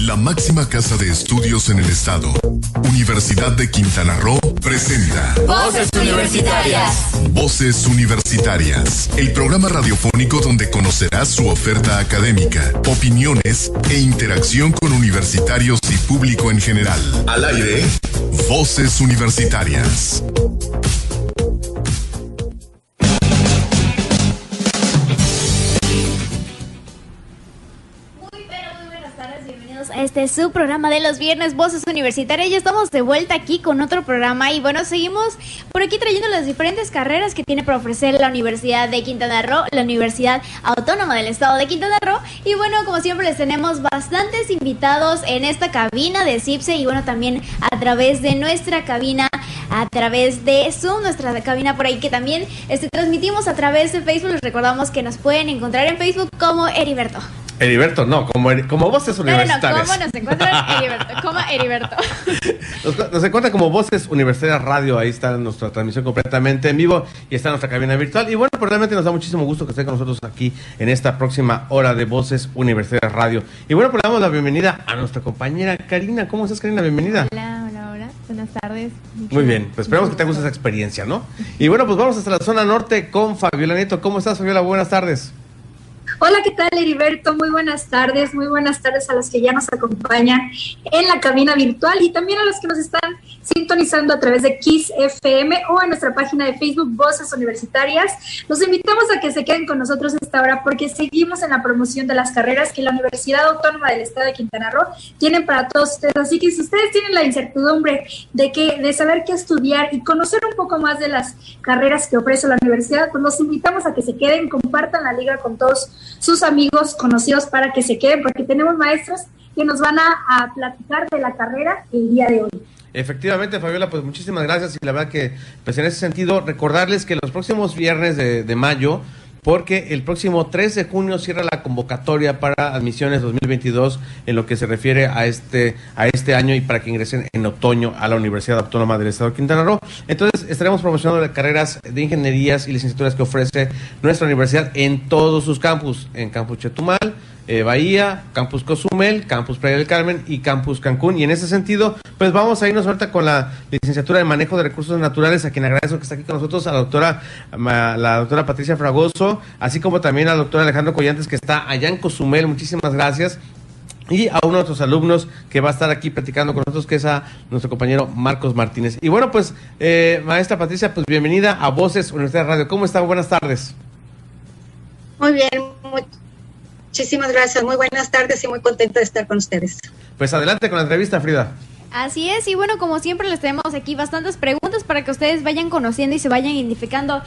La máxima casa de estudios en el estado, Universidad de Quintana Roo, presenta Voces Universitarias. Voces Universitarias, el programa radiofónico donde conocerás su oferta académica, opiniones e interacción con universitarios y público en general. Al aire, Voces Universitarias. Este es su programa de los viernes, Voces Universitarias. Ya estamos de vuelta aquí con otro programa y bueno, seguimos por aquí trayendo las diferentes carreras que tiene para ofrecer la Universidad de Quintana Roo, la Universidad Autónoma del Estado de Quintana Roo. Y bueno, como siempre les tenemos bastantes invitados en esta cabina de CIPSE y bueno, también a través de nuestra cabina, a través de Zoom, nuestra cabina por ahí que también transmitimos a través de Facebook. Les recordamos que nos pueden encontrar en Facebook como Heriberto. Heriberto, no, como Voces Universitarias. No, ¿cómo nos encuentran? Heriberto, como Heriberto. Nos encuentran como Voces Universitarias Radio, ahí está nuestra transmisión completamente en vivo y está nuestra cabina virtual. Y bueno, pues realmente nos da muchísimo gusto que estén con nosotros aquí en esta próxima hora de Voces Universitarias Radio. Y bueno, pues damos la bienvenida a nuestra compañera Karina. ¿Cómo estás, Karina? Bienvenida. Hola. Buenas tardes. Muy bien, pues esperamos que te guste esa experiencia, ¿no? Y bueno, pues vamos hasta la zona norte con Fabiola Nieto. ¿Cómo estás, Fabiola? Buenas tardes. Hola, ¿qué tal, Heriberto? Muy buenas tardes a los que ya nos acompañan en la cabina virtual y también a los que nos están sintonizando a través de Kiss FM o en nuestra página de Facebook, Voces Universitarias. Los invitamos a que se queden con nosotros esta hora porque seguimos en la promoción de las carreras que la Universidad Autónoma del Estado de Quintana Roo tiene para todos ustedes. Así que si ustedes tienen la incertidumbre de saber qué estudiar y conocer un poco más de las carreras que ofrece la universidad, pues los invitamos a que se queden, compartan la liga con todos sus amigos, conocidos, para que se queden, porque tenemos maestros que nos van a platicar de la carrera el día de hoy. Efectivamente, Fabiola, pues muchísimas gracias y la verdad que pues en ese sentido recordarles que los próximos viernes de mayo, porque el próximo 3 de junio cierra la convocatoria para admisiones 2022 en lo que se refiere a este año y para que ingresen en otoño a la Universidad Autónoma del Estado de Quintana Roo. Entonces estaremos promocionando las carreras de ingenierías y licenciaturas que ofrece nuestra universidad en todos sus campus, en Campus Chetumal, Bahía, Campus Cozumel, Campus Playa del Carmen y Campus Cancún. Y en ese sentido, pues vamos a irnos ahorita con la licenciatura de Manejo de Recursos Naturales, a quien agradezco que está aquí con nosotros, a la doctora Patricia Fragoso, así como también al doctor Alejandro Collantes, que está allá en Cozumel. Muchísimas gracias. Y a uno de nuestros alumnos que va a estar aquí platicando con nosotros, que es a nuestro compañero Marcos Martínez. Y bueno, pues, maestra Patricia, pues bienvenida a Voces Universidad Radio. ¿Cómo está? Buenas tardes. Muy bien, muchísimas gracias, muy buenas tardes y muy contenta de estar con ustedes. Pues adelante con la entrevista, Frida. Así es, y bueno, como siempre les tenemos aquí bastantes preguntas para que ustedes vayan conociendo y se vayan identificando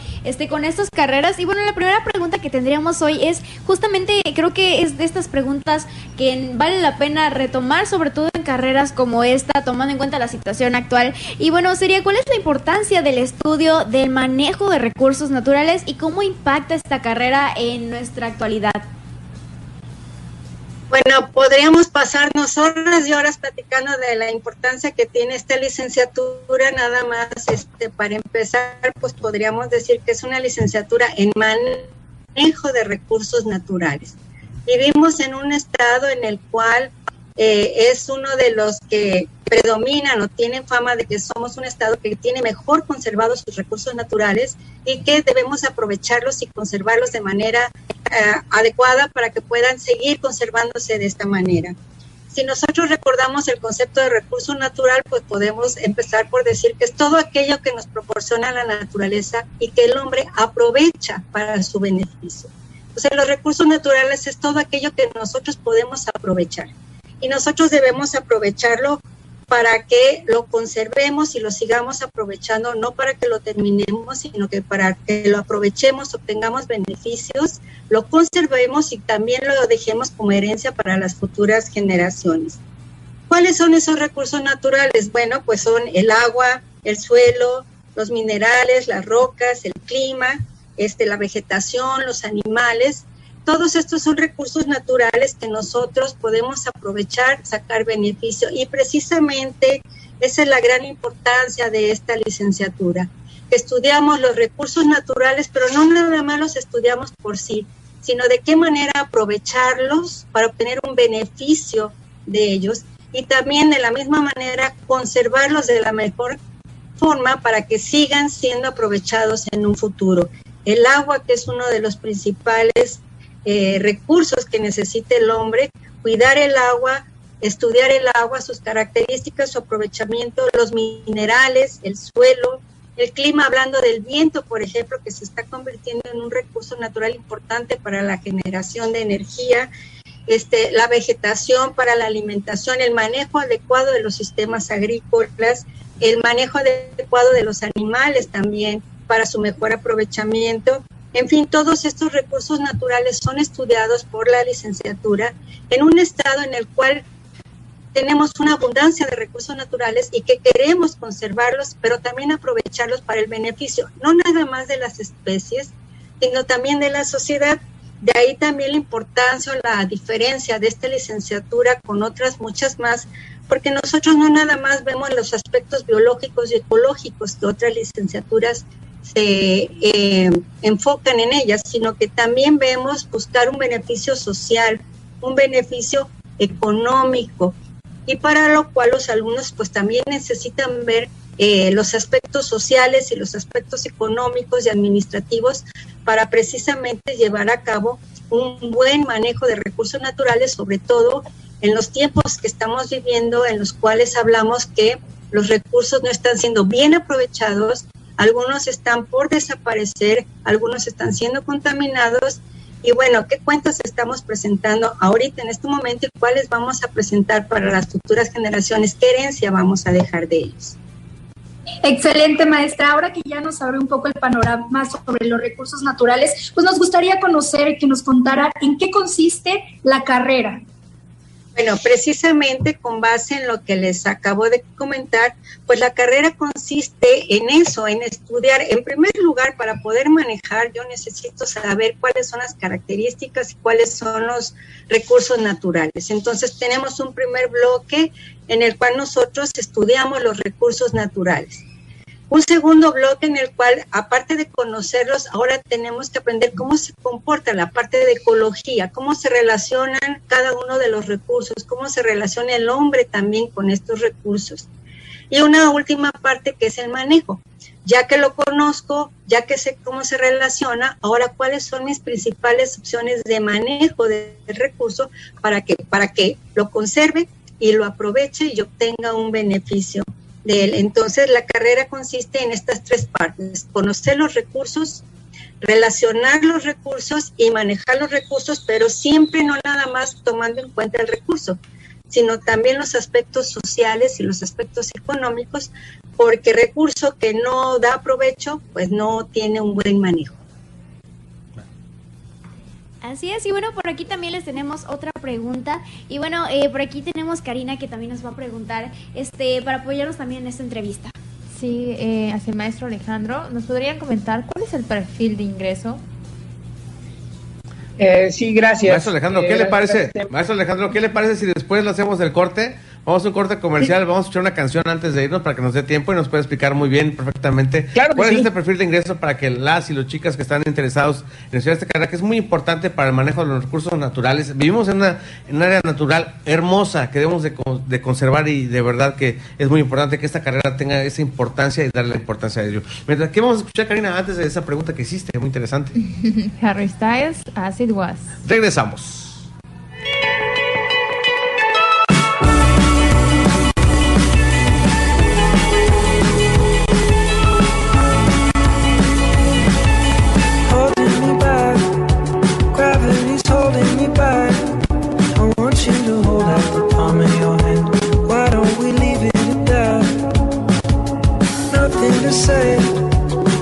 con estas carreras. Y bueno, la primera pregunta que tendríamos hoy es justamente, creo que es de estas preguntas que vale la pena retomar, sobre todo en carreras como esta, tomando en cuenta la situación actual. Y bueno, sería, ¿cuál es la importancia del estudio del manejo de recursos naturales y cómo impacta esta carrera en nuestra actualidad? Bueno, podríamos pasarnos horas y horas platicando de la importancia que tiene esta licenciatura. Nada más, para empezar, pues podríamos decir que es una licenciatura en manejo de recursos naturales. Vivimos en un estado en el cual es uno de los que predominan o tienen fama de que somos un estado que tiene mejor conservados sus recursos naturales y que debemos aprovecharlos y conservarlos de manera adecuada para que puedan seguir conservándose de esta manera. Si nosotros recordamos el concepto de recurso natural, pues podemos empezar por decir que es todo aquello que nos proporciona la naturaleza y que el hombre aprovecha para su beneficio. O sea, los recursos naturales es todo aquello que nosotros podemos aprovechar. Y nosotros debemos aprovecharlo para que lo conservemos y lo sigamos aprovechando, no para que lo terminemos, sino que para que lo aprovechemos, obtengamos beneficios, lo conservemos y también lo dejemos como herencia para las futuras generaciones. ¿Cuáles son esos recursos naturales? Bueno, pues son el agua, el suelo, los minerales, las rocas, el clima, la vegetación, los animales. Todos estos son recursos naturales que nosotros podemos aprovechar, sacar beneficio, y precisamente esa es la gran importancia de esta licenciatura. Estudiamos los recursos naturales, pero no nada más los estudiamos por sí, sino de qué manera aprovecharlos para obtener un beneficio de ellos y también de la misma manera conservarlos de la mejor forma para que sigan siendo aprovechados en un futuro. El agua, que es uno de los principales recursos que necesita el hombre, cuidar el agua, estudiar el agua, sus características, su aprovechamiento, los minerales, el suelo, el clima, hablando del viento, por ejemplo, que se está convirtiendo en un recurso natural importante para la generación de energía, la vegetación para la alimentación, el manejo adecuado de los sistemas agrícolas, el manejo adecuado de los animales también para su mejor aprovechamiento. En fin, todos estos recursos naturales son estudiados por la licenciatura en un estado en el cual tenemos una abundancia de recursos naturales y que queremos conservarlos, pero también aprovecharlos para el beneficio, no nada más de las especies, sino también de la sociedad. De ahí también la importancia o la diferencia de esta licenciatura con otras muchas más, porque nosotros no nada más vemos los aspectos biológicos y ecológicos que otras licenciaturas se enfocan en ellas, sino que también vemos buscar un beneficio social, un beneficio económico, y para lo cual los alumnos pues también necesitan ver los aspectos sociales y los aspectos económicos y administrativos para precisamente llevar a cabo un buen manejo de recursos naturales, sobre todo en los tiempos que estamos viviendo, en los cuales hablamos que los recursos no están siendo bien aprovechados, algunos están por desaparecer, algunos están siendo contaminados. Y bueno, ¿qué cuentas estamos presentando ahorita en este momento y cuáles vamos a presentar para las futuras generaciones? ¿Qué herencia vamos a dejar de ellos? Excelente, maestra. Ahora que ya nos abre un poco el panorama sobre los recursos naturales, pues nos gustaría conocer, que nos contara en qué consiste la carrera. Bueno, precisamente con base en lo que les acabo de comentar, pues la carrera consiste en eso, en estudiar. En primer lugar, para poder manejar, yo necesito saber cuáles son las características y cuáles son los recursos naturales. Entonces, tenemos un primer bloque en el cual nosotros estudiamos los recursos naturales. Un segundo bloque en el cual, aparte de conocerlos, ahora tenemos que aprender cómo se comporta la parte de ecología, cómo se relacionan cada uno de los recursos, cómo se relaciona el hombre también con estos recursos. Y una última parte que es el manejo. Ya que lo conozco, ya que sé cómo se relaciona, ahora cuáles son mis principales opciones de manejo del recurso para que lo conserve y lo aproveche y obtenga un beneficio de él. Entonces, la carrera consiste en estas tres partes: conocer los recursos, relacionar los recursos y manejar los recursos, pero siempre no nada más tomando en cuenta el recurso, sino también los aspectos sociales y los aspectos económicos, porque recurso que no da provecho, pues no tiene un buen manejo. Así es, y bueno, por aquí también les tenemos otra pregunta, y bueno, por aquí tenemos Karina, que también nos va a preguntar para apoyarnos también en esta entrevista. Sí, hacia el maestro Alejandro, ¿nos podrían comentar cuál es el perfil de ingreso? Sí, gracias. Maestro Alejandro, ¿qué le parece? Maestro Alejandro, ¿qué le parece si después lo hacemos del corte? Vamos a un corte comercial, sí. Vamos a escuchar una canción antes de irnos para que nos dé tiempo y nos pueda explicar muy bien, perfectamente, claro, cuál es este perfil de ingreso para que las y los chicas que están interesados en estudiar esta carrera, que es muy importante para el manejo de los recursos naturales. Vivimos en un área natural hermosa que debemos de conservar, y de verdad que es muy importante que esta carrera tenga esa importancia y darle la importancia a ello. Mientras que vamos a escuchar, Karina, antes de esa pregunta que hiciste, muy interesante. Harry Styles, As It Was. Regresamos.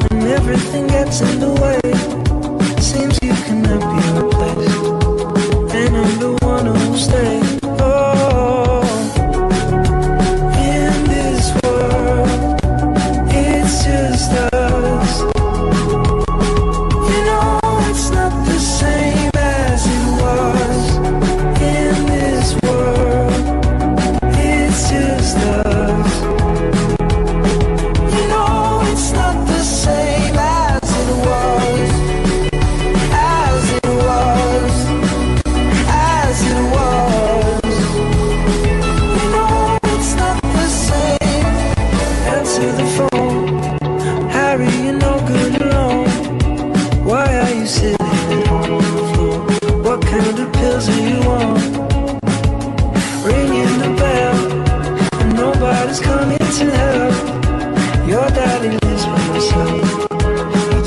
When everything gets in the way, seems you cannot be replaced.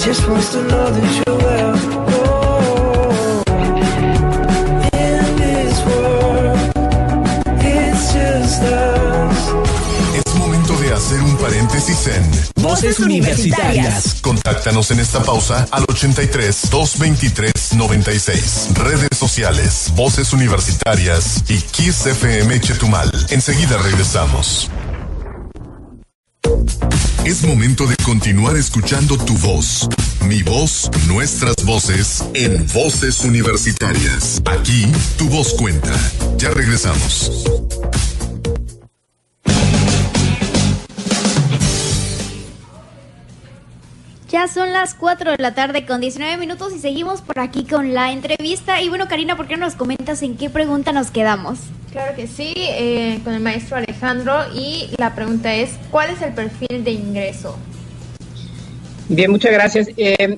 just wants to know that you're well. Hacer un paréntesis en Voces Universitarias. Contáctanos en esta pausa al 83-223-96. Redes sociales, Voces Universitarias y Kiss FM Chetumal. Enseguida regresamos. Es momento de continuar escuchando tu voz. Mi voz, nuestras voces, en Voces Universitarias. Aquí, tu voz cuenta. Ya regresamos. Ya son las 4 de la tarde con 19 minutos y seguimos por aquí con la entrevista. Y bueno, Karina, ¿por qué no nos comentas en qué pregunta nos quedamos? Claro que sí, con el maestro Alejandro, y la pregunta es, ¿cuál es el perfil de ingreso? Bien, muchas gracias.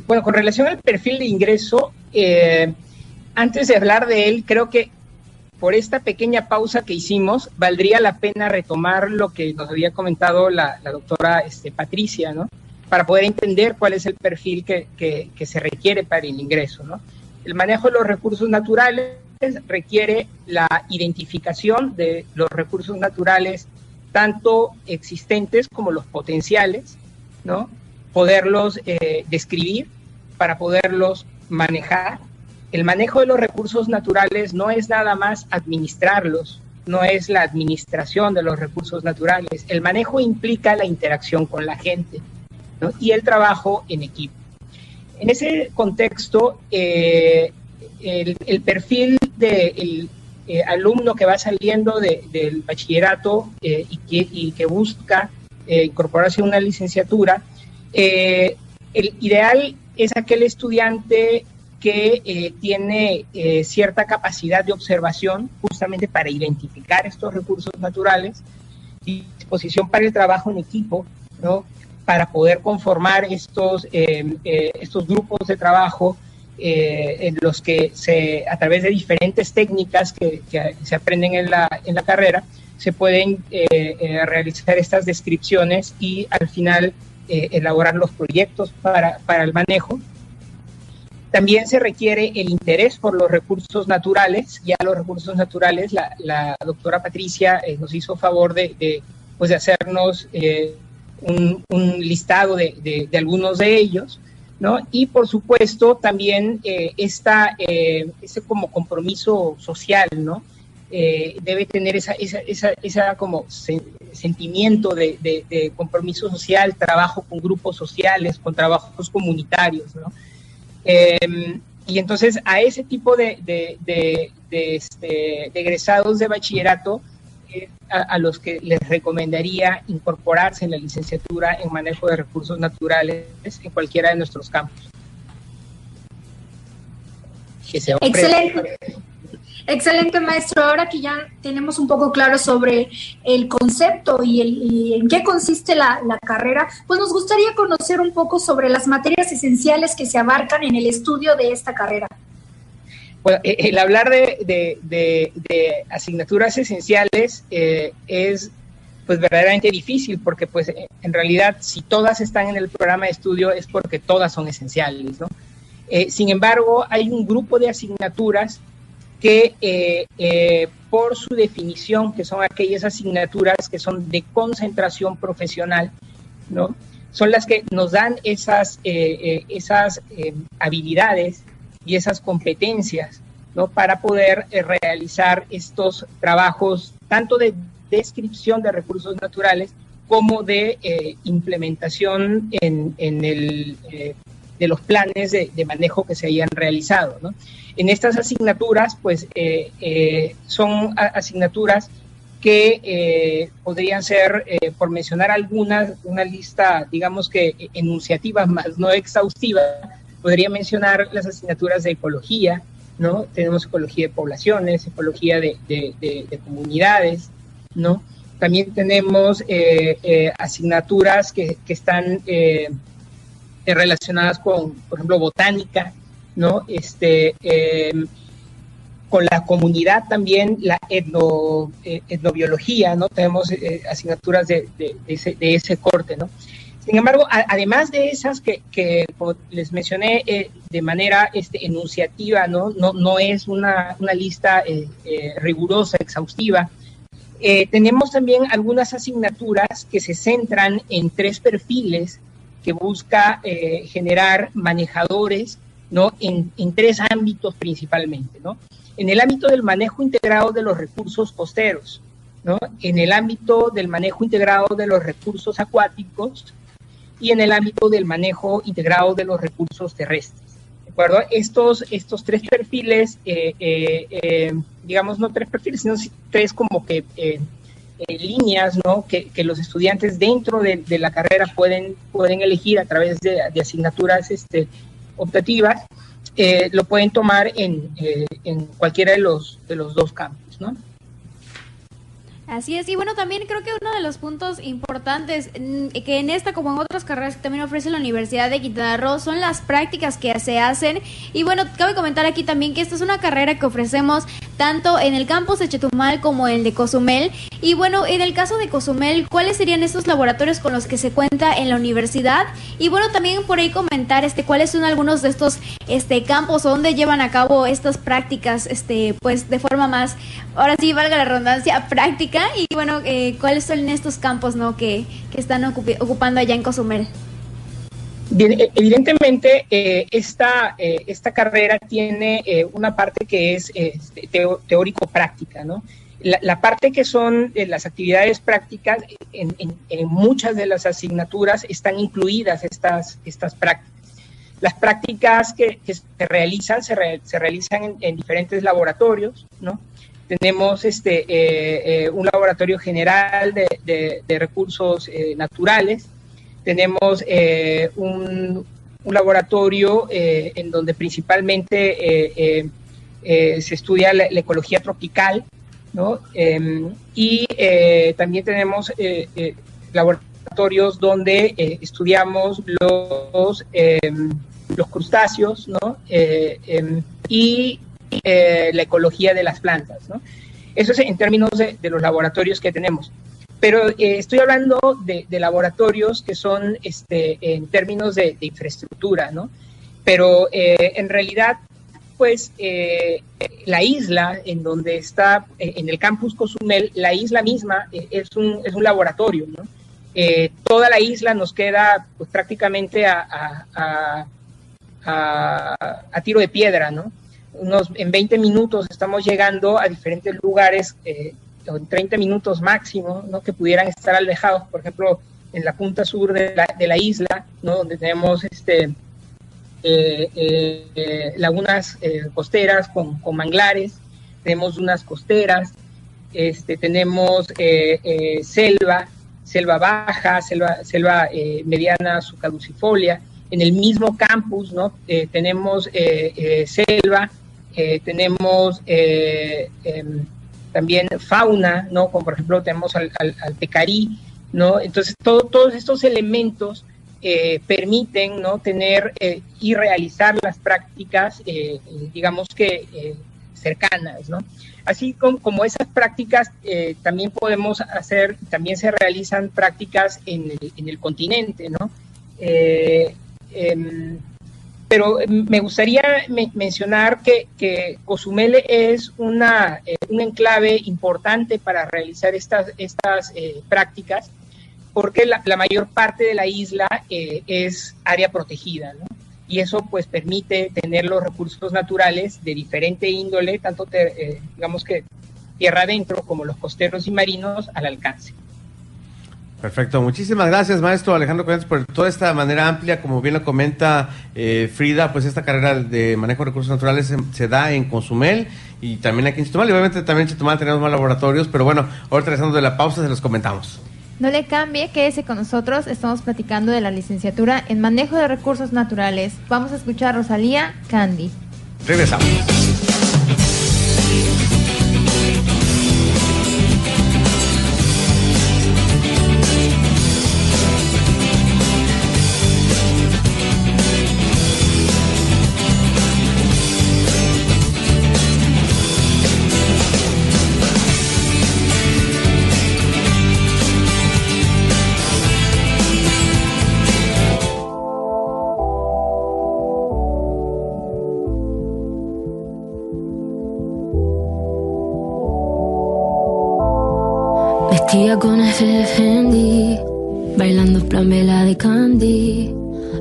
Bueno, con relación al perfil de ingreso, antes de hablar de él, creo que por esta pequeña pausa que hicimos, valdría la pena retomar lo que nos había comentado la doctora Patricia, ¿no? Para poder entender cuál es el perfil que se requiere para el ingreso, ¿no? El manejo de los recursos naturales requiere la identificación de los recursos naturales, tanto existentes como los potenciales, ¿no? Poderlos describir para poderlos manejar. El manejo de los recursos naturales no es nada más administrarlos, no es la administración de los recursos naturales. El manejo implica la interacción con la gente, ¿no? Y el trabajo en equipo. En ese contexto, el perfil del alumno que va saliendo del bachillerato y que busca incorporarse a una licenciatura, el ideal es aquel estudiante que tiene cierta capacidad de observación justamente para identificar estos recursos naturales, y disposición para el trabajo en equipo, ¿no? Para poder conformar estos grupos de trabajo en los que a través de diferentes técnicas que se aprenden en la carrera, se pueden realizar estas descripciones y al final elaborar los proyectos para el manejo. También se requiere el interés por los recursos naturales. Ya los recursos naturales, la doctora Patricia nos hizo favor de hacernos un listado de algunos de ellos, ¿no? Y por supuesto también ese como compromiso social, ¿no? Debe tener esa como sentimiento de compromiso social, trabajo con grupos sociales, con trabajos comunitarios, ¿no? Y entonces a ese tipo de egresados de bachillerato a los que les recomendaría incorporarse en la licenciatura en manejo de recursos naturales en cualquiera de nuestros campos. Excelente, maestro. Ahora que ya tenemos un poco claro sobre el concepto y en qué consiste la carrera, pues nos gustaría conocer un poco sobre las materias esenciales que se abarcan en el estudio de esta carrera. Bueno, el hablar de asignaturas esenciales es pues verdaderamente difícil, porque pues en realidad si todas están en el programa de estudio es porque todas son esenciales, ¿no? Sin embargo, hay un grupo de asignaturas que por su definición, que son aquellas asignaturas que son de concentración profesional, ¿no? Son las que nos dan esas habilidades y esas competencias, ¿no? Para poder realizar estos trabajos tanto de descripción de recursos naturales como de implementación de los planes de manejo que se hayan realizado, ¿no? En estas asignaturas, pues, son asignaturas que podrían ser, por mencionar algunas, una lista, digamos que enunciativa, más no exhaustiva. Podría mencionar las asignaturas de ecología, ¿no? Tenemos ecología de poblaciones, ecología de comunidades, ¿no? También tenemos asignaturas que están relacionadas con, por ejemplo, botánica, ¿no? Con la comunidad también, la etnobiología, ¿no? Tenemos asignaturas de ese corte, ¿no? Sin embargo, además de esas que les mencioné de manera enunciativa, no es una lista rigurosa, exhaustiva, tenemos también algunas asignaturas que se centran en tres perfiles que busca generar manejadores, en tres ámbitos principalmente, en el ámbito del manejo integrado de los recursos costeros, en el ámbito del manejo integrado de los recursos acuáticos y en el ámbito del manejo integrado de los recursos terrestres. ¿De acuerdo? Estos tres perfiles, digamos, no tres perfiles, sino tres como que líneas, que los estudiantes dentro de la carrera pueden elegir a través de asignaturas optativas, lo pueden tomar en cualquiera de los dos campos, ¿no? Así es, y bueno, también creo que uno de los puntos importantes que en esta como en otras carreras que también ofrece la Universidad de Quintana Roo son las prácticas que se hacen. Y bueno, cabe comentar aquí también que esta es una carrera que ofrecemos tanto en el campus de Chetumal como en el de Cozumel. Y bueno, en el caso de Cozumel, ¿cuáles serían estos laboratorios con los que se cuenta en la universidad? Y bueno, también por ahí comentar cuáles son algunos de estos campos o dónde llevan a cabo estas prácticas pues de forma más, ahora sí valga la redundancia, práctica. Y bueno, ¿cuáles son estos campos que están ocupando allá en Cozumel? Bien, evidentemente esta carrera tiene una parte que es teórico-práctica, La parte que son las actividades prácticas, en muchas de las asignaturas están incluidas estas prácticas. Las prácticas que se realizan en diferentes laboratorios, Tenemos un laboratorio general de recursos naturales, tenemos un laboratorio en donde principalmente se estudia la ecología tropical, y también tenemos laboratorios donde estudiamos los crustáceos, y la ecología de las plantas, Eso es en términos de los laboratorios que tenemos. Pero estoy hablando de laboratorios que son en términos de infraestructura, Pero en realidad, pues, la isla en donde está, en el campus Cozumel, la isla misma es un laboratorio, toda la isla nos queda pues, prácticamente a tiro de piedra, en 20 minutos estamos llegando a diferentes lugares, en 30 minutos máximo, que pudieran estar alejados, por ejemplo, en la punta sur de la isla, donde tenemos lagunas costeras con manglares, tenemos dunas costeras, tenemos selva baja, selva mediana subcaducifolia. En el mismo campus, tenemos selva, tenemos también fauna, como por ejemplo tenemos al pecarí, Entonces todos estos elementos permiten, tener y realizar las prácticas, digamos que cercanas, Así como esas prácticas también podemos hacer, también se realizan prácticas en el continente, pero me gustaría mencionar que Cozumel es un enclave importante para realizar estas prácticas, porque la mayor parte de la isla es área protegida, Y eso pues permite tener los recursos naturales de diferente índole, tanto digamos que tierra adentro como los costeros y marinos al alcance. Perfecto, muchísimas gracias maestro Alejandro Collantes por toda esta manera amplia, como bien lo comenta Frida, pues esta carrera de manejo de recursos naturales se da en Cozumel y también aquí en Chetumal, y obviamente también en Chetumal tenemos más laboratorios, pero bueno, ahora regresando de la pausa se los comentamos. No le cambie, quédese con nosotros, estamos platicando de la licenciatura en manejo de recursos naturales. Vamos a escuchar a Rosalía Candy. Regresamos. Tía con FFND, bailando plan vela de Candy.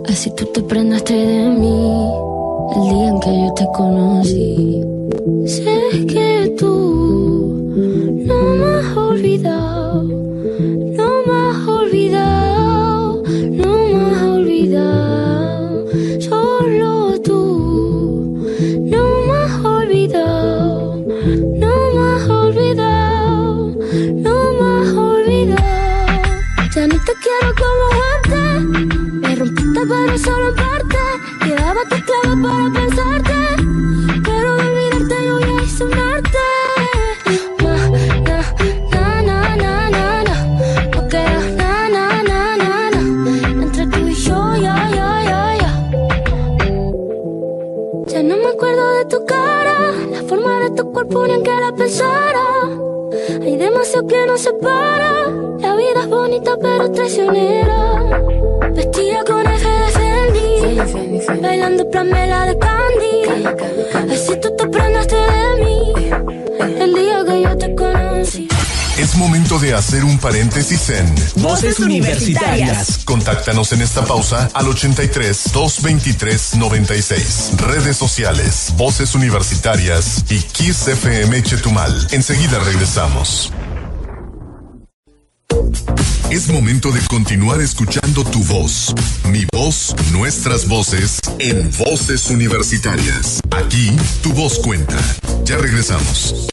Así tú te prendaste de mí el día en que yo te conocí. Sé que tú no me has olvidado, no me has olvidado, no me has olvidado. Solo tú no me has olvidado, no me has olvidado, no me has olvidado. Ya no te quiero como antes. Pero solo en parte, quedaba tu clave para pensarte. Pero de olvidarte yo ya hice un arte. Na, na, na, na, na, na. No queda na, na, na, na, na. Entre tú y yo, ya, ya, ya, ya. Ya no me acuerdo de tu cara, la forma de tu cuerpo ni en que la pensara. Hay demasiado que nos separa. La vida es bonita pero traicionera. Vestida con F de Fendi, bailando plamela de Candy. Así tú te prendaste de mí el día que yo te conocí. Es momento de hacer un paréntesis en Voces Universitarias. Contáctanos en esta pausa al 83-223-96. Redes sociales, Voces Universitarias y Kiss FM Chetumal. Enseguida regresamos. Es momento de continuar escuchando tu voz, mi voz, nuestras voces, en Voces Universitarias. Aquí, tu voz cuenta. Ya regresamos.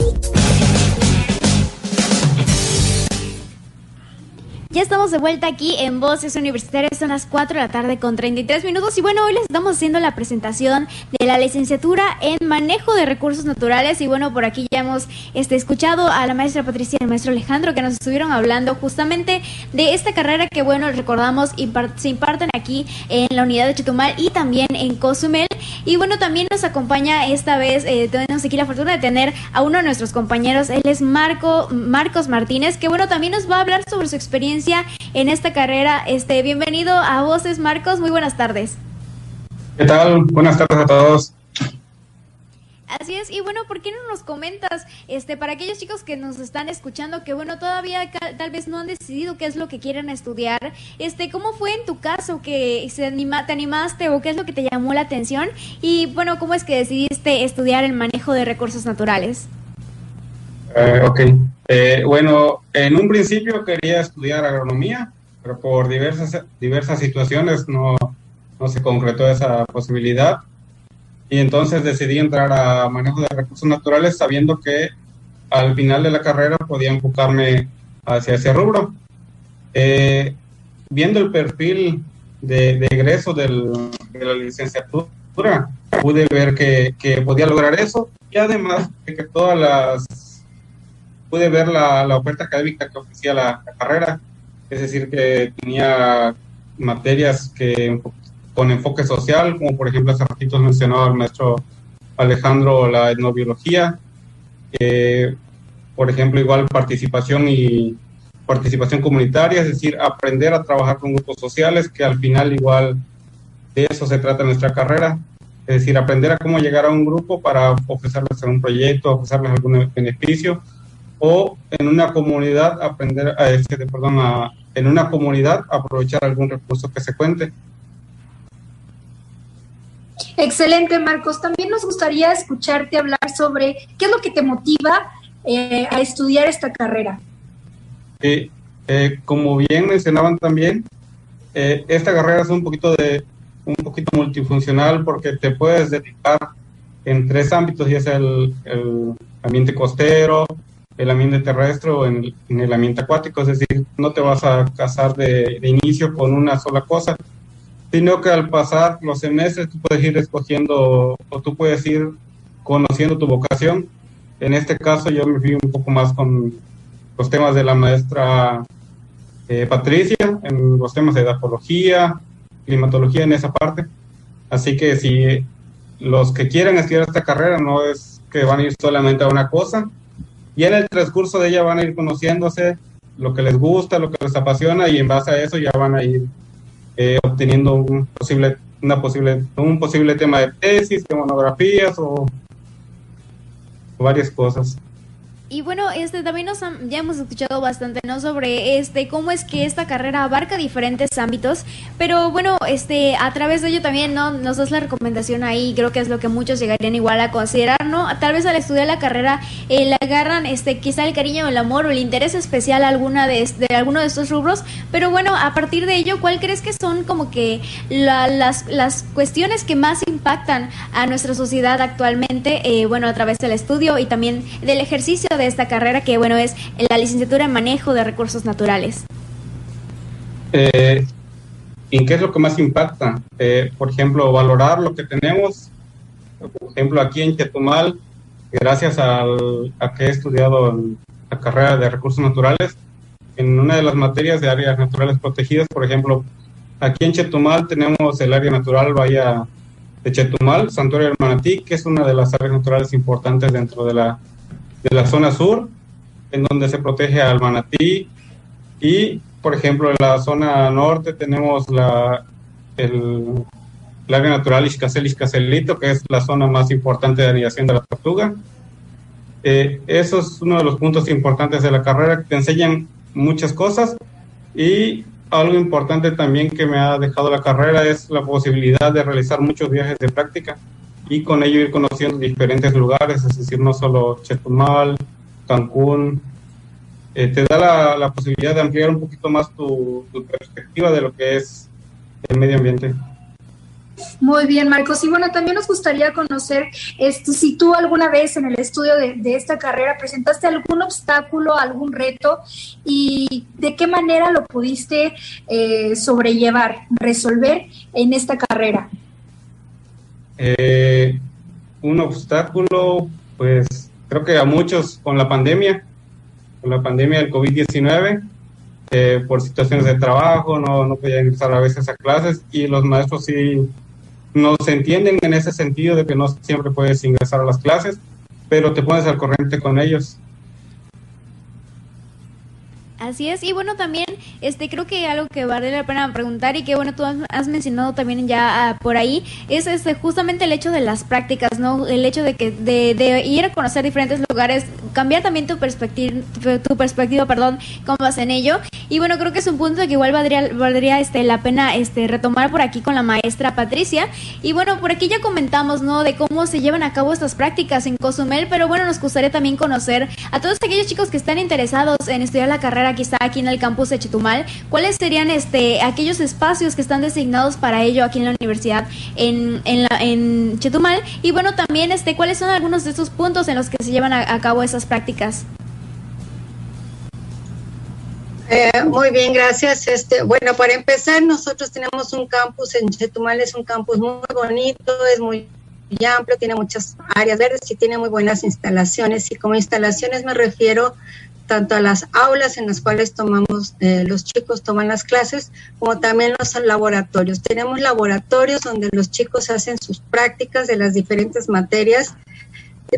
Ya estamos de vuelta aquí en Voces Universitarias, son las 4 de la tarde con 33 minutos. Y bueno, hoy les estamos haciendo la presentación de la licenciatura en Manejo de Recursos Naturales. Y bueno, por aquí ya hemos escuchado a la maestra Patricia y al maestro Alejandro, que nos estuvieron hablando justamente de esta carrera que, bueno, recordamos, se imparten aquí en la unidad de Chetumal y también en Cozumel. Y bueno, también nos acompaña esta vez, tenemos aquí la fortuna de tener a uno de nuestros compañeros. Él es Marcos Martínez, que bueno, también nos va a hablar sobre su experiencia en esta carrera. Bienvenido a Voces, Marcos, muy buenas tardes. ¿Qué tal? Buenas tardes a todos. Así es, y bueno, ¿por qué no nos comentas, para aquellos chicos que nos están escuchando, que bueno, todavía tal vez no han decidido qué es lo que quieren estudiar, cómo fue en tu caso que te animaste, o qué es lo que te llamó la atención, y bueno, cómo es que decidiste estudiar el manejo de recursos naturales? Bueno, en un principio quería estudiar agronomía, pero por diversas situaciones no se concretó esa posibilidad, y entonces decidí entrar a manejo de recursos naturales, sabiendo que al final de la carrera podía enfocarme hacia ese rubro. Viendo el perfil de egreso de la licenciatura, pude ver que podía lograr eso, y además de que pude ver la oferta académica que ofrecía la carrera, es decir, que tenía materias con enfoque social, como por ejemplo hace ratito mencionaba el maestro Alejandro, la etnobiología, por ejemplo, igual participación comunitaria, es decir, aprender a trabajar con grupos sociales, que al final igual de eso se trata nuestra carrera, es decir, aprender a cómo llegar a un grupo para ofrecerles algún proyecto, ofrecerles algún beneficio, o en una comunidad aprovechar algún recurso que se cuente. Excelente, Marcos. También nos gustaría escucharte hablar sobre qué es lo que te motiva a estudiar esta carrera. Sí, como bien mencionaban también, esta carrera es un poquito multifuncional, porque te puedes dedicar en tres ámbitos, ya sea el ambiente costero, el ambiente terrestre o en el ambiente acuático, es decir, no te vas a casar de inicio con una sola cosa, sino que al pasar los semestres tú puedes ir escogiendo, o tú puedes ir conociendo tu vocación. En este caso yo me fui un poco más con los temas de la maestra Patricia, en los temas de edafología, climatología, en esa parte. Así que si los que quieran estudiar esta carrera, no es que van a ir solamente a una cosa, y en el transcurso de ella van a ir conociéndose lo que les gusta, lo que les apasiona, y en base a eso ya van a ir obteniendo un posible tema de tesis, de monografías o varias cosas. Y bueno, también ya hemos escuchado bastante, ¿no?, sobre cómo es que esta carrera abarca diferentes ámbitos, pero bueno, a través de ello también, ¿no?, nos das la recomendación ahí, creo que es lo que muchos llegarían igual a considerar, ¿no? Tal vez al estudiar la carrera le agarran quizá el cariño, el amor o el interés especial a alguna de alguno de estos rubros, pero bueno, a partir de ello, ¿cuál crees que son como que las cuestiones que más impactan a nuestra sociedad actualmente, bueno, a través del estudio y también del ejercicio de esta carrera, que bueno, es la licenciatura en manejo de recursos naturales? ¿En qué es lo que más impacta? Por ejemplo, valorar lo que tenemos. Por ejemplo, aquí en Chetumal, gracias a que he estudiado la carrera de recursos naturales, en una de las materias de áreas naturales protegidas, por ejemplo, aquí en Chetumal tenemos el área natural Bahía de Chetumal, Santuario del Manatí, que es una de las áreas naturales importantes dentro de la zona sur, en donde se protege al manatí. Y, por ejemplo, en la zona norte tenemos el área natural Ixcacel-Ixcacelito, que es la zona más importante de anidación de la tortuga. Eso es uno de los puntos importantes de la carrera, que te enseñan muchas cosas. Y algo importante también que me ha dejado la carrera es la posibilidad de realizar muchos viajes de práctica, y con ello ir conociendo diferentes lugares, es decir, no solo Chetumal, Cancún. Te da la posibilidad de ampliar un poquito más tu perspectiva de lo que es el medio ambiente. Muy bien, Marcos. Y bueno, también nos gustaría conocer si tú alguna vez en el estudio de esta carrera presentaste algún obstáculo, algún reto, y de qué manera lo pudiste sobrellevar, resolver en esta carrera. Un obstáculo, pues creo que a muchos con la pandemia del COVID-19, por situaciones de trabajo no podían ingresar a veces a clases, y los maestros sí nos entienden en ese sentido de que no siempre puedes ingresar a las clases, pero te pones al corriente con ellos. Así es. Y bueno, también creo que algo que vale la pena preguntar, y que bueno, tú has mencionado también ya por ahí, es justamente el hecho de las prácticas, ¿no? El hecho de que de ir a conocer diferentes lugares, cambiar también tu perspectiva, cómo vas en ello. Y bueno, creo que es un punto que igual valdría la pena retomar por aquí con la maestra Patricia. Y bueno, por aquí ya comentamos, ¿no?, de cómo se llevan a cabo estas prácticas en Cozumel, pero bueno, nos gustaría también conocer a todos aquellos chicos que están interesados en estudiar la carrera quizá aquí en el campus de Chetumal, ¿cuáles serían aquellos espacios que están designados para ello aquí en la universidad en Chetumal? Y bueno, también ¿cuáles son algunos de estos puntos en los que se llevan a cabo esas prácticas? Muy bien, gracias. Bueno, para empezar, nosotros tenemos un campus en Chetumal, es un campus muy bonito, es muy amplio, tiene muchas áreas verdes y tiene muy buenas instalaciones. Y como instalaciones me refiero tanto a las aulas en las cuales los chicos toman las clases, como también los laboratorios. Tenemos laboratorios donde los chicos hacen sus prácticas de las diferentes materias,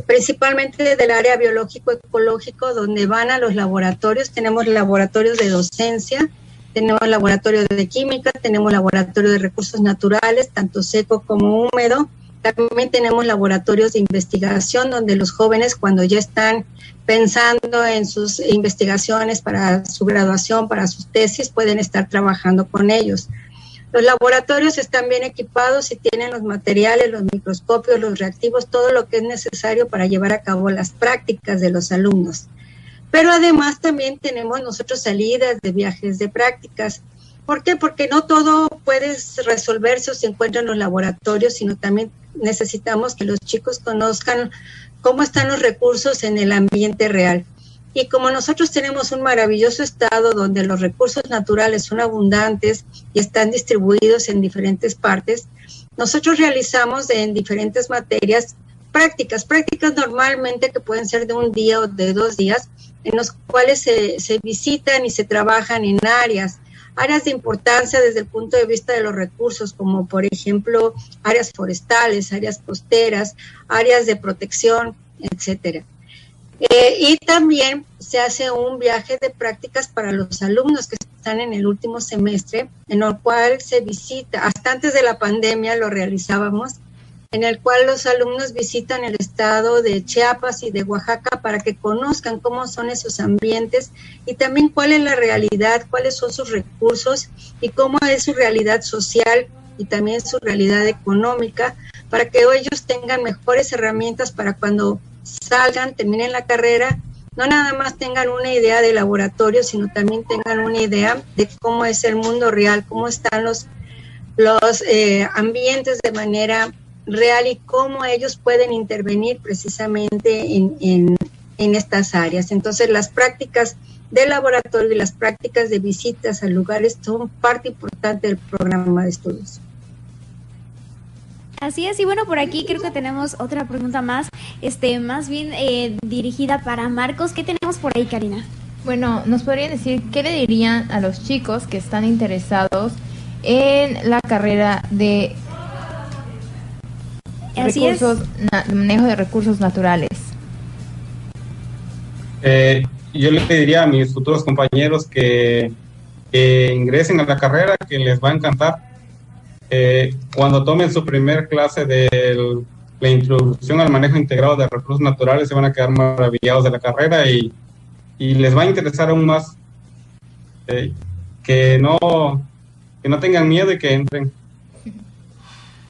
principalmente del área biológico-ecológico, donde van a los laboratorios. Tenemos laboratorios de docencia, tenemos laboratorio de química, tenemos laboratorio de recursos naturales, tanto seco como húmedo. También tenemos laboratorios de investigación, donde los jóvenes, cuando ya están pensando en sus investigaciones para su graduación, para sus tesis, pueden estar trabajando con ellos. Los laboratorios están bien equipados y tienen los materiales, los microscopios, los reactivos, todo lo que es necesario para llevar a cabo las prácticas de los alumnos. Pero además también tenemos nosotros salidas de viajes de prácticas. ¿Por qué? Porque no todo puede resolverse o se encuentra en los laboratorios, sino también necesitamos que los chicos conozcan cómo están los recursos en el ambiente real. Y como nosotros tenemos un maravilloso estado donde los recursos naturales son abundantes y están distribuidos en diferentes partes, nosotros realizamos en diferentes materias prácticas normalmente que pueden ser de un día o de 2 días, en los cuales se visitan y se trabajan en áreas de importancia desde el punto de vista de los recursos, como por ejemplo áreas forestales, áreas costeras, áreas de protección, etcétera. Y también se hace un viaje de prácticas para los alumnos que están en el último semestre, en el cual se visita, hasta antes de la pandemia lo realizábamos, en el cual los alumnos visitan el estado de Chiapas y de Oaxaca para que conozcan cómo son esos ambientes y también cuál es la realidad, cuáles son sus recursos y cómo es su realidad social y también su realidad económica, para que ellos tengan mejores herramientas para cuando salgan, terminen la carrera, no nada más tengan una idea de laboratorio, sino también tengan una idea de cómo es el mundo real, cómo están los ambientes de manera real y cómo ellos pueden intervenir precisamente en estas áreas. Entonces, las prácticas de laboratorio y las prácticas de visitas a lugares son parte importante del programa de estudios. Así es, y bueno, por aquí creo que tenemos otra pregunta más, más bien dirigida para Marcos. ¿Qué tenemos por ahí, Karina? Bueno, ¿nos podrían decir qué le dirían a los chicos que están interesados en la carrera de manejo de recursos naturales? Yo le pediría a mis futuros compañeros que ingresen a la carrera, que les va a encantar. Cuando tomen su primer clase de la introducción al manejo integrado de recursos naturales, se van a quedar maravillados de la carrera y les va a interesar aún más. Que no tengan miedo y que entren.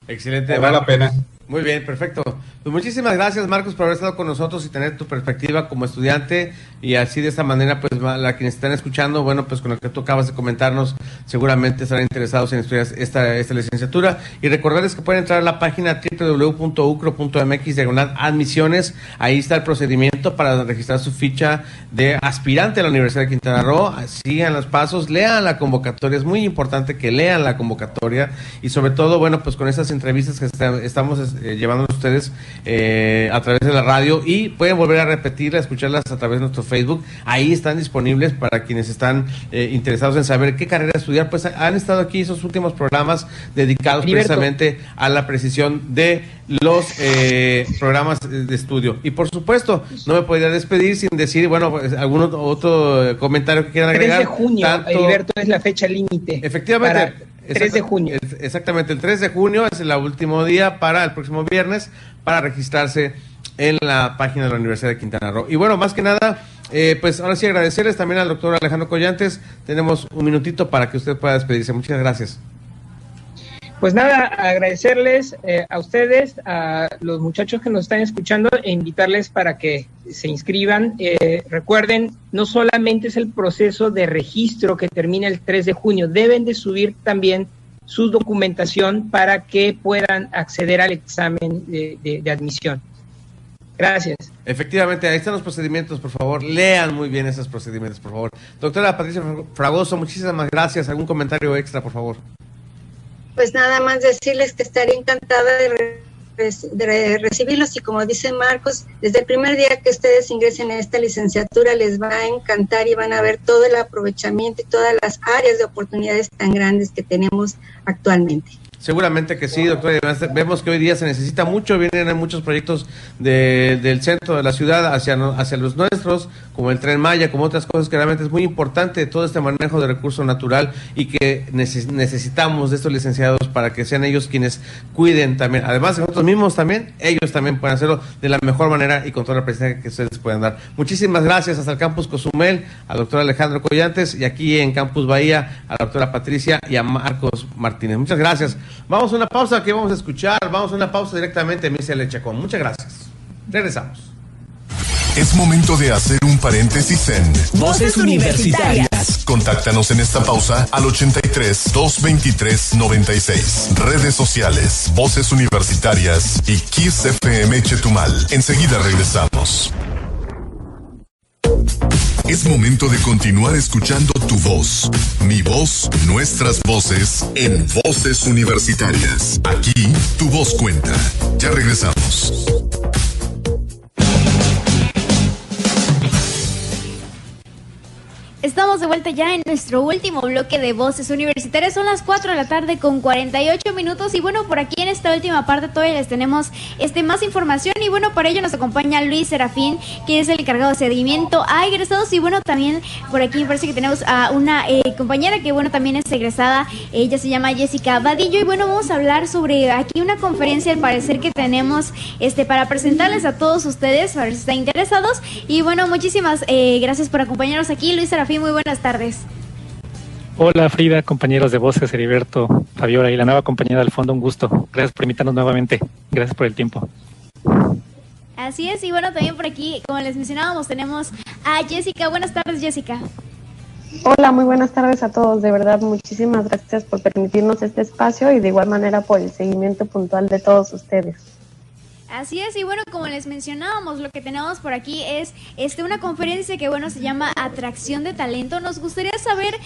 Excelente. Vale la pena. Muy bien, perfecto. Pues muchísimas gracias, Marcos, por haber estado con nosotros y tener tu perspectiva como estudiante, y así de esta manera, pues, a quienes están escuchando, bueno, pues con lo que tú acabas de comentarnos, seguramente estarán interesados en estudiar esta licenciatura. Y recordarles que pueden entrar a la página www.ucro.mx/admisiones. Ahí está el procedimiento para registrar su ficha de aspirante a la Universidad de Quintana Roo. Sigan los pasos, lean la convocatoria. Es muy importante que lean la convocatoria, y sobre todo, bueno, pues con esas entrevistas que estamos llevando a ustedes a través de la radio, y pueden volver a repetirlas, escucharlas a través de nuestro Facebook. Ahí están disponibles para quienes están interesados en saber qué carrera estudiar. Pues han estado aquí esos últimos programas dedicados precisamente a la precisión de los programas de estudio. Y por supuesto, no me podría despedir sin decir, bueno, pues, algún otro comentario que quieran agregar. 3 de junio, Heriberto, es la fecha límite. Efectivamente. 3 de junio. Exactamente, el 3 de junio es el último día para el próximo viernes para registrarse en la página de la Universidad de Quintana Roo. Y bueno, más que nada, pues ahora sí agradecerles también al doctor Alejandro Collantes. Tenemos un minutito para que usted pueda despedirse. Muchas gracias. Pues nada, agradecerles a ustedes, a los muchachos que nos están escuchando, e invitarles para que se inscriban. Recuerden, no solamente es el proceso de registro que termina el 3 de junio, deben de subir también su documentación para que puedan acceder al examen de admisión. Gracias. Efectivamente, ahí están los procedimientos, por favor, lean muy bien esos procedimientos, por favor. Doctora Patricia Fragoso, muchísimas gracias. ¿Algún comentario extra, por favor? Pues nada más decirles que estaría encantada de recibirlos, y como dice Marcos, desde el primer día que ustedes ingresen a esta licenciatura les va a encantar y van a ver todo el aprovechamiento y todas las áreas de oportunidades tan grandes que tenemos actualmente. Seguramente que sí, doctora. Vemos que hoy día se necesita mucho, vienen muchos proyectos del centro de la ciudad hacia los nuestros, como el Tren Maya, como otras cosas que realmente es muy importante, todo este manejo de recurso natural, y que necesitamos de estos licenciados para que sean ellos quienes cuiden también, además de nosotros mismos también, ellos también pueden hacerlo de la mejor manera y con toda la precisión que ustedes puedan dar. Muchísimas gracias hasta el Campus Cozumel, al doctor Alejandro Collantes, y aquí en Campus Bahía, a la doctora Patricia y a Marcos Martínez. Muchas gracias. Vamos a una pausa que vamos a escuchar. Vamos a una pausa directamente, Micaela Chacón. Muchas gracias. Regresamos. Es momento de hacer un paréntesis en Voces Universitarias. Contáctanos en esta pausa al 83-223-96. Redes sociales, Voces Universitarias y Kiss FM Chetumal. Enseguida regresamos. Es momento de continuar escuchando tu voz, mi voz, nuestras voces, en Voces Universitarias. Aquí, tu voz cuenta. Ya regresamos. Estamos de vuelta ya en nuestro último bloque de Voces Universitarias. Son las 4 de la tarde con 48 minutos. Y bueno, por aquí en esta última parte todavía les tenemos más información. Y bueno, para ello nos acompaña Luis Serafín, que es el encargado de seguimiento a egresados. Y bueno, también por aquí parece que tenemos a una compañera que bueno, también es egresada. Ella se llama Jessica Badillo. Y bueno, vamos a hablar sobre aquí una conferencia, al parecer, que tenemos para presentarles a todos ustedes, para ver si están interesados. Y bueno, muchísimas gracias por acompañarnos aquí, Luis Serafín. Muy buenas tardes. Hola Frida, compañeros de Voces, Heriberto, Fabiola y la nueva compañera del fondo, un gusto. Gracias por invitarnos nuevamente. Gracias por el tiempo. Así es, y bueno, también por aquí, como les mencionábamos, tenemos a Jessica. Buenas tardes, Jessica. Hola, muy buenas tardes a todos. De verdad, muchísimas gracias por permitirnos este espacio y de igual manera por el seguimiento puntual de todos ustedes. Así es, y bueno, como les mencionábamos, lo que tenemos por aquí es una conferencia que bueno, se llama Atracción de Talento. Nos gustaría saber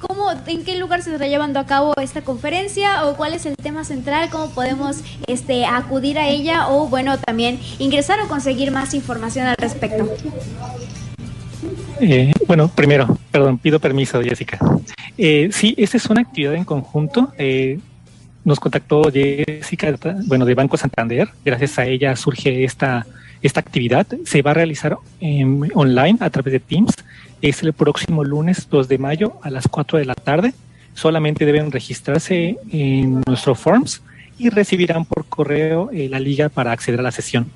cómo, en qué lugar se está llevando a cabo esta conferencia, o cuál es el tema central, cómo podemos acudir a ella, o bueno, también ingresar o conseguir más información al respecto. Bueno, primero, perdón, pido permiso, Jessica. Sí, esta es una actividad en conjunto. Nos contactó Jessica, bueno, de Banco Santander. Gracias a ella surge esta actividad. Se va a realizar online a través de Teams. Es el próximo lunes 2 de mayo a las 4 de la tarde. Solamente deben registrarse en nuestro Forms y recibirán por correo la liga para acceder a la sesión.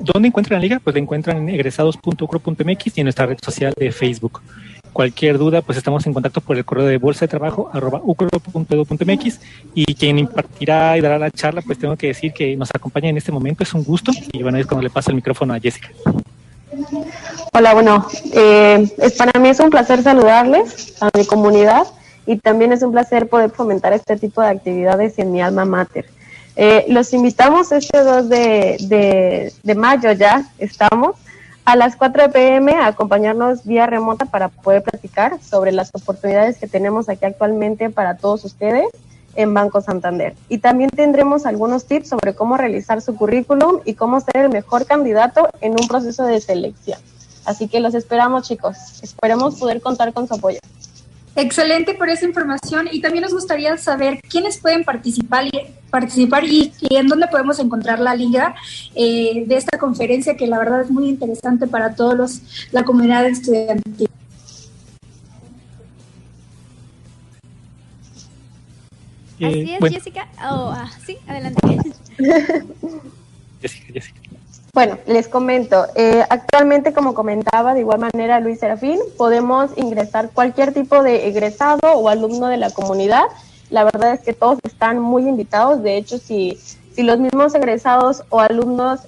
¿Dónde encuentran la liga? Pues la encuentran en egresados.ucro.mx y en nuestra red social de Facebook. Cualquier duda, pues estamos en contacto por el correo de bolsadetrabajo@ucro.edu.mx, y quien impartirá y dará la charla, pues tengo que decir que nos acompaña en este momento, es un gusto, y bueno, es cuando le paso el micrófono a Jessica. Hola, bueno, para mí es un placer saludarles a mi comunidad, y también es un placer poder fomentar este tipo de actividades en mi alma mater. Los invitamos este 2 de mayo, ya estamos, a las 4 p.m. a acompañarnos vía remota para poder platicar sobre las oportunidades que tenemos aquí actualmente para todos ustedes en Banco Santander. Y también tendremos algunos tips sobre cómo realizar su currículum y cómo ser el mejor candidato en un proceso de selección. Así que los esperamos, chicos. Esperemos poder contar con su apoyo. Excelente por esa información, y también nos gustaría saber quiénes pueden participar y en dónde podemos encontrar la liga de esta conferencia, que la verdad es muy interesante para todos la comunidad estudiantil. Así es, bueno. Jessica. Sí, adelante. Jessica. Bueno, les comento, actualmente, como comentaba de igual manera Luis Serafín, podemos ingresar cualquier tipo de egresado o alumno de la comunidad. La verdad es que todos están muy invitados. De hecho, si los mismos egresados o alumnos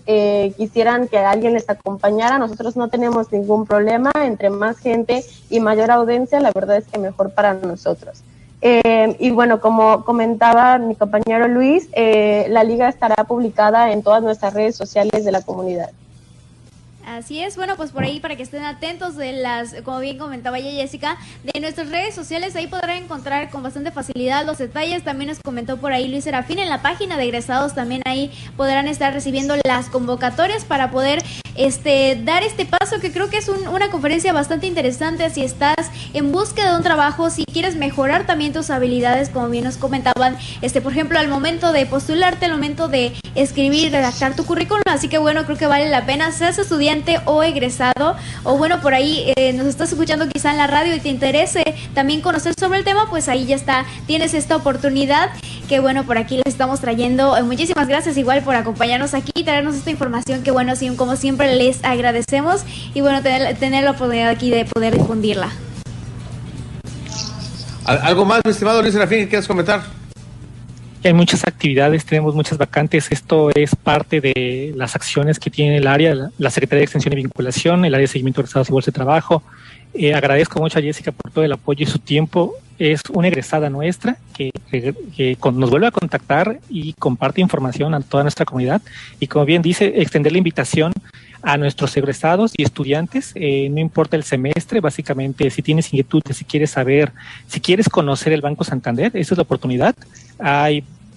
quisieran que alguien les acompañara, nosotros no tenemos ningún problema. Entre más gente y mayor audiencia, la verdad es que mejor para nosotros. Y bueno, como comentaba mi compañero Luis, la liga estará publicada en todas nuestras redes sociales de la comunidad. Así es, bueno, pues por ahí para que estén atentos de como bien comentaba ya Jessica, de nuestras redes sociales, ahí podrán encontrar con bastante facilidad los detalles. También nos comentó por ahí Luis Serafín, en la página de egresados también ahí podrán estar recibiendo las convocatorias para poder dar este paso, que creo que es una conferencia bastante interesante si estás en busca de un trabajo, si quieres mejorar también tus habilidades, como bien nos comentaban, por ejemplo, al momento de postularte, al momento de escribir, redactar tu currículum. Así que bueno, creo que vale la pena, seas estudiante o egresado, o bueno, por ahí nos estás escuchando quizá en la radio y te interese también conocer sobre el tema, pues ahí ya está, tienes esta oportunidad que bueno, por aquí les estamos trayendo. Muchísimas gracias igual por acompañarnos aquí y traernos esta información que bueno, sí, como siempre les agradecemos, y bueno, tener la oportunidad aquí de poder difundirla. ¿Algo más, mi estimado Luis Serafín, que quieras comentar? Hay muchas actividades, tenemos muchas vacantes. Esto es parte de las acciones que tiene el área, la Secretaría de Extensión y Vinculación, el área de seguimiento de egresados y bolsa de trabajo. Agradezco mucho a Jessica por todo el apoyo y su tiempo. Es una egresada nuestra que nos vuelve a contactar y comparte información a toda nuestra comunidad. Y como bien dice, extender la invitación a nuestros egresados y estudiantes, no importa el semestre, básicamente, si tienes inquietudes, si quieres saber, si quieres conocer el Banco Santander, esa es la oportunidad.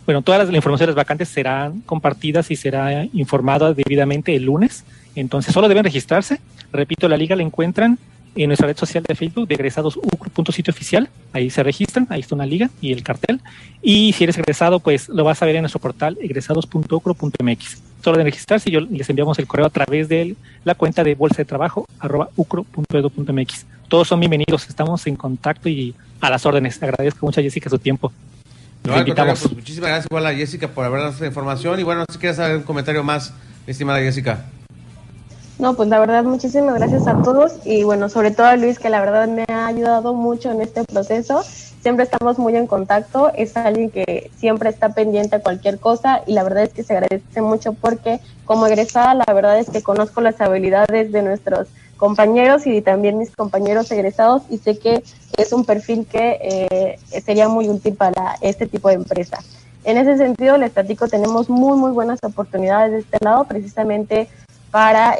Bueno, todas las informaciones de las vacantes serán compartidas y será informada debidamente el lunes. Entonces, solo deben registrarse. Repito, la liga la encuentran en nuestra red social de Facebook de egresados .sitio oficial, ahí se registran, ahí está una liga y el cartel, y si eres egresado, pues lo vas a ver en nuestro portal egresados.ucro.mx. Solo de registrarse, yo les enviamos el correo a través de la cuenta de bolsa de trabajo @ucro.edu.mx. Todos son bienvenidos, estamos en contacto y a las órdenes. Agradezco mucho a Jessica su tiempo. No, pues, muchísimas gracias igual a Jessica por haber dado esta información, y bueno, si quieres saber un comentario más, estimada Jessica. No, pues la verdad, muchísimas gracias a todos, y bueno, sobre todo a Luis, que la verdad me ha ayudado mucho en este proceso. Siempre estamos muy en contacto, es alguien que siempre está pendiente a cualquier cosa, y la verdad es que se agradece mucho porque como egresada, la verdad es que conozco las habilidades de nuestros compañeros y también mis compañeros egresados, y sé que es un perfil que sería muy útil para este tipo de empresa. En ese sentido, les platico, tenemos muy buenas oportunidades de este lado, precisamente para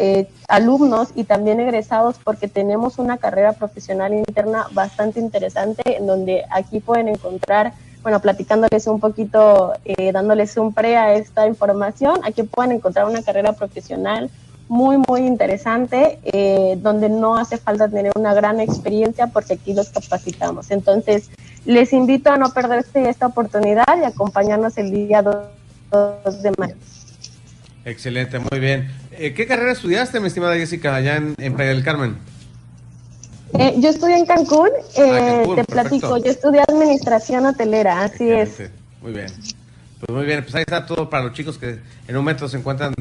alumnos y también egresados, porque tenemos una carrera profesional interna bastante interesante, en donde aquí pueden encontrar, bueno, platicándoles un poquito, dándoles un pre a esta información, aquí pueden encontrar una carrera profesional muy interesante, donde no hace falta tener una gran experiencia porque aquí los capacitamos. Entonces, les invito a no perderse esta oportunidad y acompañarnos el día 2 de mayo. Excelente, muy bien. ¿Qué carrera estudiaste, mi estimada Jessica, allá en Playa del Carmen? Yo estudié en Cancún, Cancún, te platico, perfecto. Yo estudié administración hotelera, así excelente. Es. Muy bien, pues ahí está todo para los chicos que en un momento se encuentran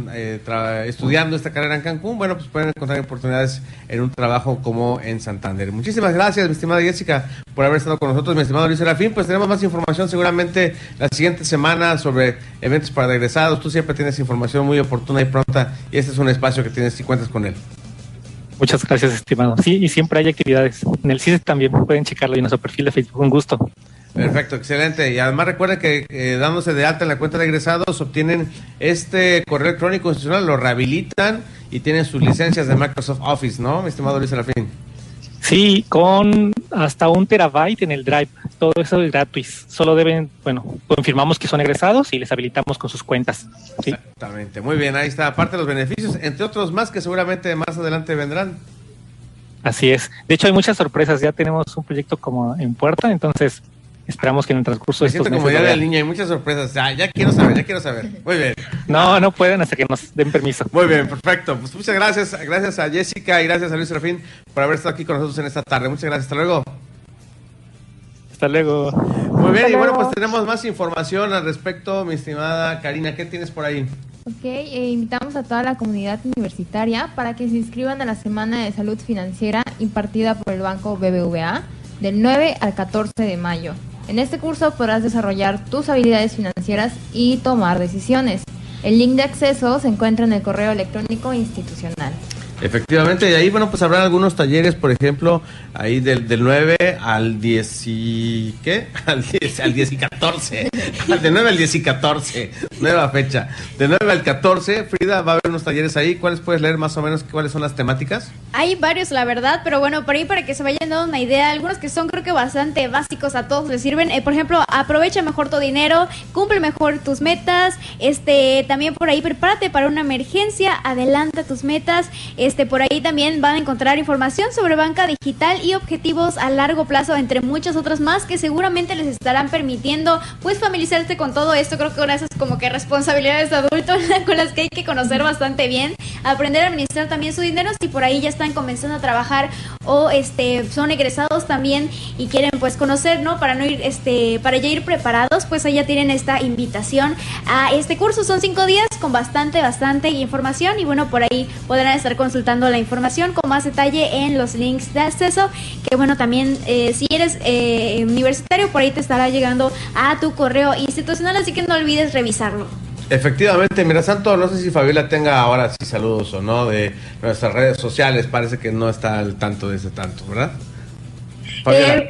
estudiando esta carrera en Cancún. Bueno, pues pueden encontrar oportunidades en un trabajo como en Santander. Muchísimas gracias, mi estimada Jessica, por haber estado con nosotros. Mi estimado Luis Serafín, pues tenemos más información seguramente la siguiente semana sobre eventos para egresados. Tú siempre tienes información muy oportuna y pronta, y este es un espacio que tienes y cuentas con él. Muchas gracias, estimado. Sí, y siempre hay actividades. En el CIPSE también pueden checarlo y en nuestro perfil de Facebook. Un gusto. Perfecto, excelente. Y además recuerden que dándose de alta en la cuenta de egresados, obtienen este correo electrónico institucional, lo rehabilitan y tienen sus licencias de Microsoft Office, ¿no, mi estimado Luis Serafín? Sí, con hasta 1 terabyte en el Drive. Todo eso es gratuito. Solo deben, bueno, confirmamos que son egresados y les habilitamos con sus cuentas. ¿Sí? Exactamente. Muy bien, ahí está. Aparte de los beneficios, entre otros más que seguramente más adelante vendrán. Así es. De hecho, hay muchas sorpresas. Ya tenemos un proyecto como en puerta, entonces esperamos que en el transcurso de estos meses... como día de la niña, hay muchas sorpresas. Ah, ya quiero saber. Muy bien. No pueden hasta que nos den permiso. Muy bien, perfecto. Pues muchas gracias. Gracias a Jessica y gracias a Luis Serafín por haber estado aquí con nosotros en esta tarde. Muchas gracias. Hasta luego. Hasta luego. Muy bien, y bueno, pues tenemos más información al respecto, mi estimada Karina. ¿Qué tienes por ahí? Ok, invitamos a toda la comunidad universitaria para que se inscriban a la Semana de Salud Financiera impartida por el Banco BBVA del 9 al 14 de mayo. En este curso podrás desarrollar tus habilidades financieras y tomar decisiones. El link de acceso se encuentra en el correo electrónico institucional. Efectivamente, y ahí, bueno, pues habrá algunos talleres, por ejemplo, ahí del 9 al 10 y... ¿qué? Al 10 y 14. De 9 al 10 y 14. Nueva fecha. De 9 al 14, Frida, va a haber unos talleres ahí. ¿Cuáles puedes leer más o menos? ¿Cuáles son las temáticas? Hay varios, la verdad, pero bueno, por ahí para que se vayan dando una idea, algunos que son creo que bastante básicos, a todos les sirven. Por ejemplo, aprovecha mejor tu dinero, cumple mejor tus metas, también por ahí prepárate para una emergencia, adelanta tus metas, por ahí también van a encontrar información sobre banca digital y objetivos a largo plazo, entre muchas otras más que seguramente les estarán permitiendo pues familiarizarse con todo esto. Creo que con esas como que responsabilidades de adulto con las que hay que conocer bastante bien, aprender a administrar también su dinero si por ahí ya están comenzando a trabajar o son egresados también y quieren pues conocer, ¿no? Para no ir para ya ir preparados, pues ahí ya tienen esta invitación a este curso. Son 5 días con bastante información y bueno, por ahí podrán estar consultando la información con más detalle en los links de acceso, que bueno, también si eres universitario, por ahí te estará llegando a tu correo institucional, así que no olvides revisarlo. Efectivamente, mira, Santo, no sé si Fabiola tenga ahora sí saludos o no de nuestras redes sociales, parece que no está al tanto de ese tanto, ¿verdad?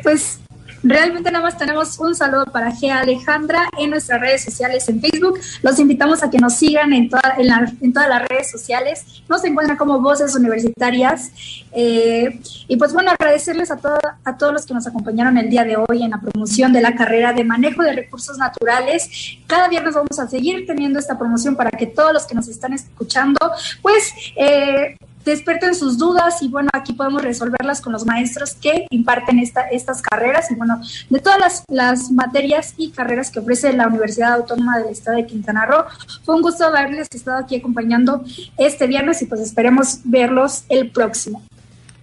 Pues realmente nada más tenemos un saludo para G. Alejandra en nuestras redes sociales en Facebook. Los invitamos a que nos sigan en todas las redes sociales. Nos encuentran como Voces Universitarias. Y pues bueno, agradecerles a todos los que nos acompañaron el día de hoy en la promoción de la carrera de manejo de recursos naturales. Cada viernes vamos a seguir teniendo esta promoción para que todos los que nos están escuchando, pues desperten sus dudas y bueno, aquí podemos resolverlas con los maestros que imparten estas carreras y bueno, de todas las materias y carreras que ofrece la Universidad Autónoma del Estado de Quintana Roo. Fue un gusto haberles estado aquí acompañando este viernes y pues esperemos verlos el próximo.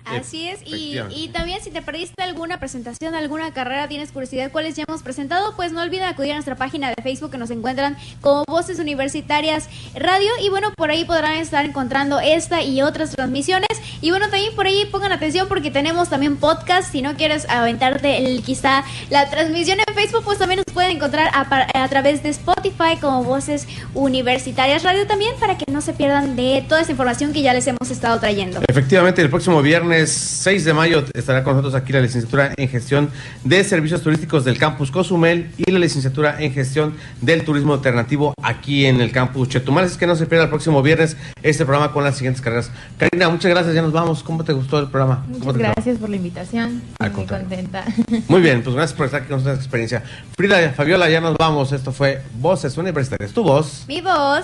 Así es, y también si te perdiste alguna presentación, alguna carrera, tienes curiosidad cuáles ya hemos presentado, pues no olviden acudir a nuestra página de Facebook que nos encuentran como Voces Universitarias Radio, y bueno, por ahí podrán estar encontrando esta y otras transmisiones, y bueno, también por ahí pongan atención porque tenemos también podcast, si no quieres aventarte quizá la transmisión en Facebook, pues también nos pueden encontrar a través de Spotify como Voces Universitarias Radio también, para que no se pierdan de toda esa información que ya les hemos estado trayendo. Efectivamente, el próximo viernes 6 de mayo estará con nosotros aquí la licenciatura en gestión de servicios turísticos del campus Cozumel y la licenciatura en gestión del turismo alternativo aquí en el campus Chetumal, así que no se pierda el próximo viernes este programa con las siguientes carreras. Karina, muchas gracias, ya nos vamos. ¿Cómo te gustó el programa? Muchas gracias por la invitación, muy contenta. Muy bien, pues gracias por estar aquí con nuestra experiencia. Frida, Fabiola, ya nos vamos. Esto fue Voces Universitarias, tu voz, mi voz,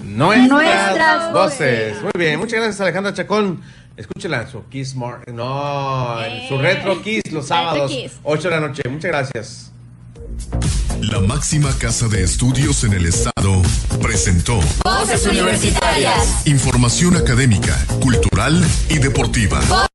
nuestras voces. Muy bien, muchas gracias Alejandro Chacón. Escúchela, su Kiss More, su Retro Kiss los sábados, 8 de la noche. Muchas gracias. La máxima casa de estudios en el estado presentó Voces Universitarias. Información académica, cultural y deportiva.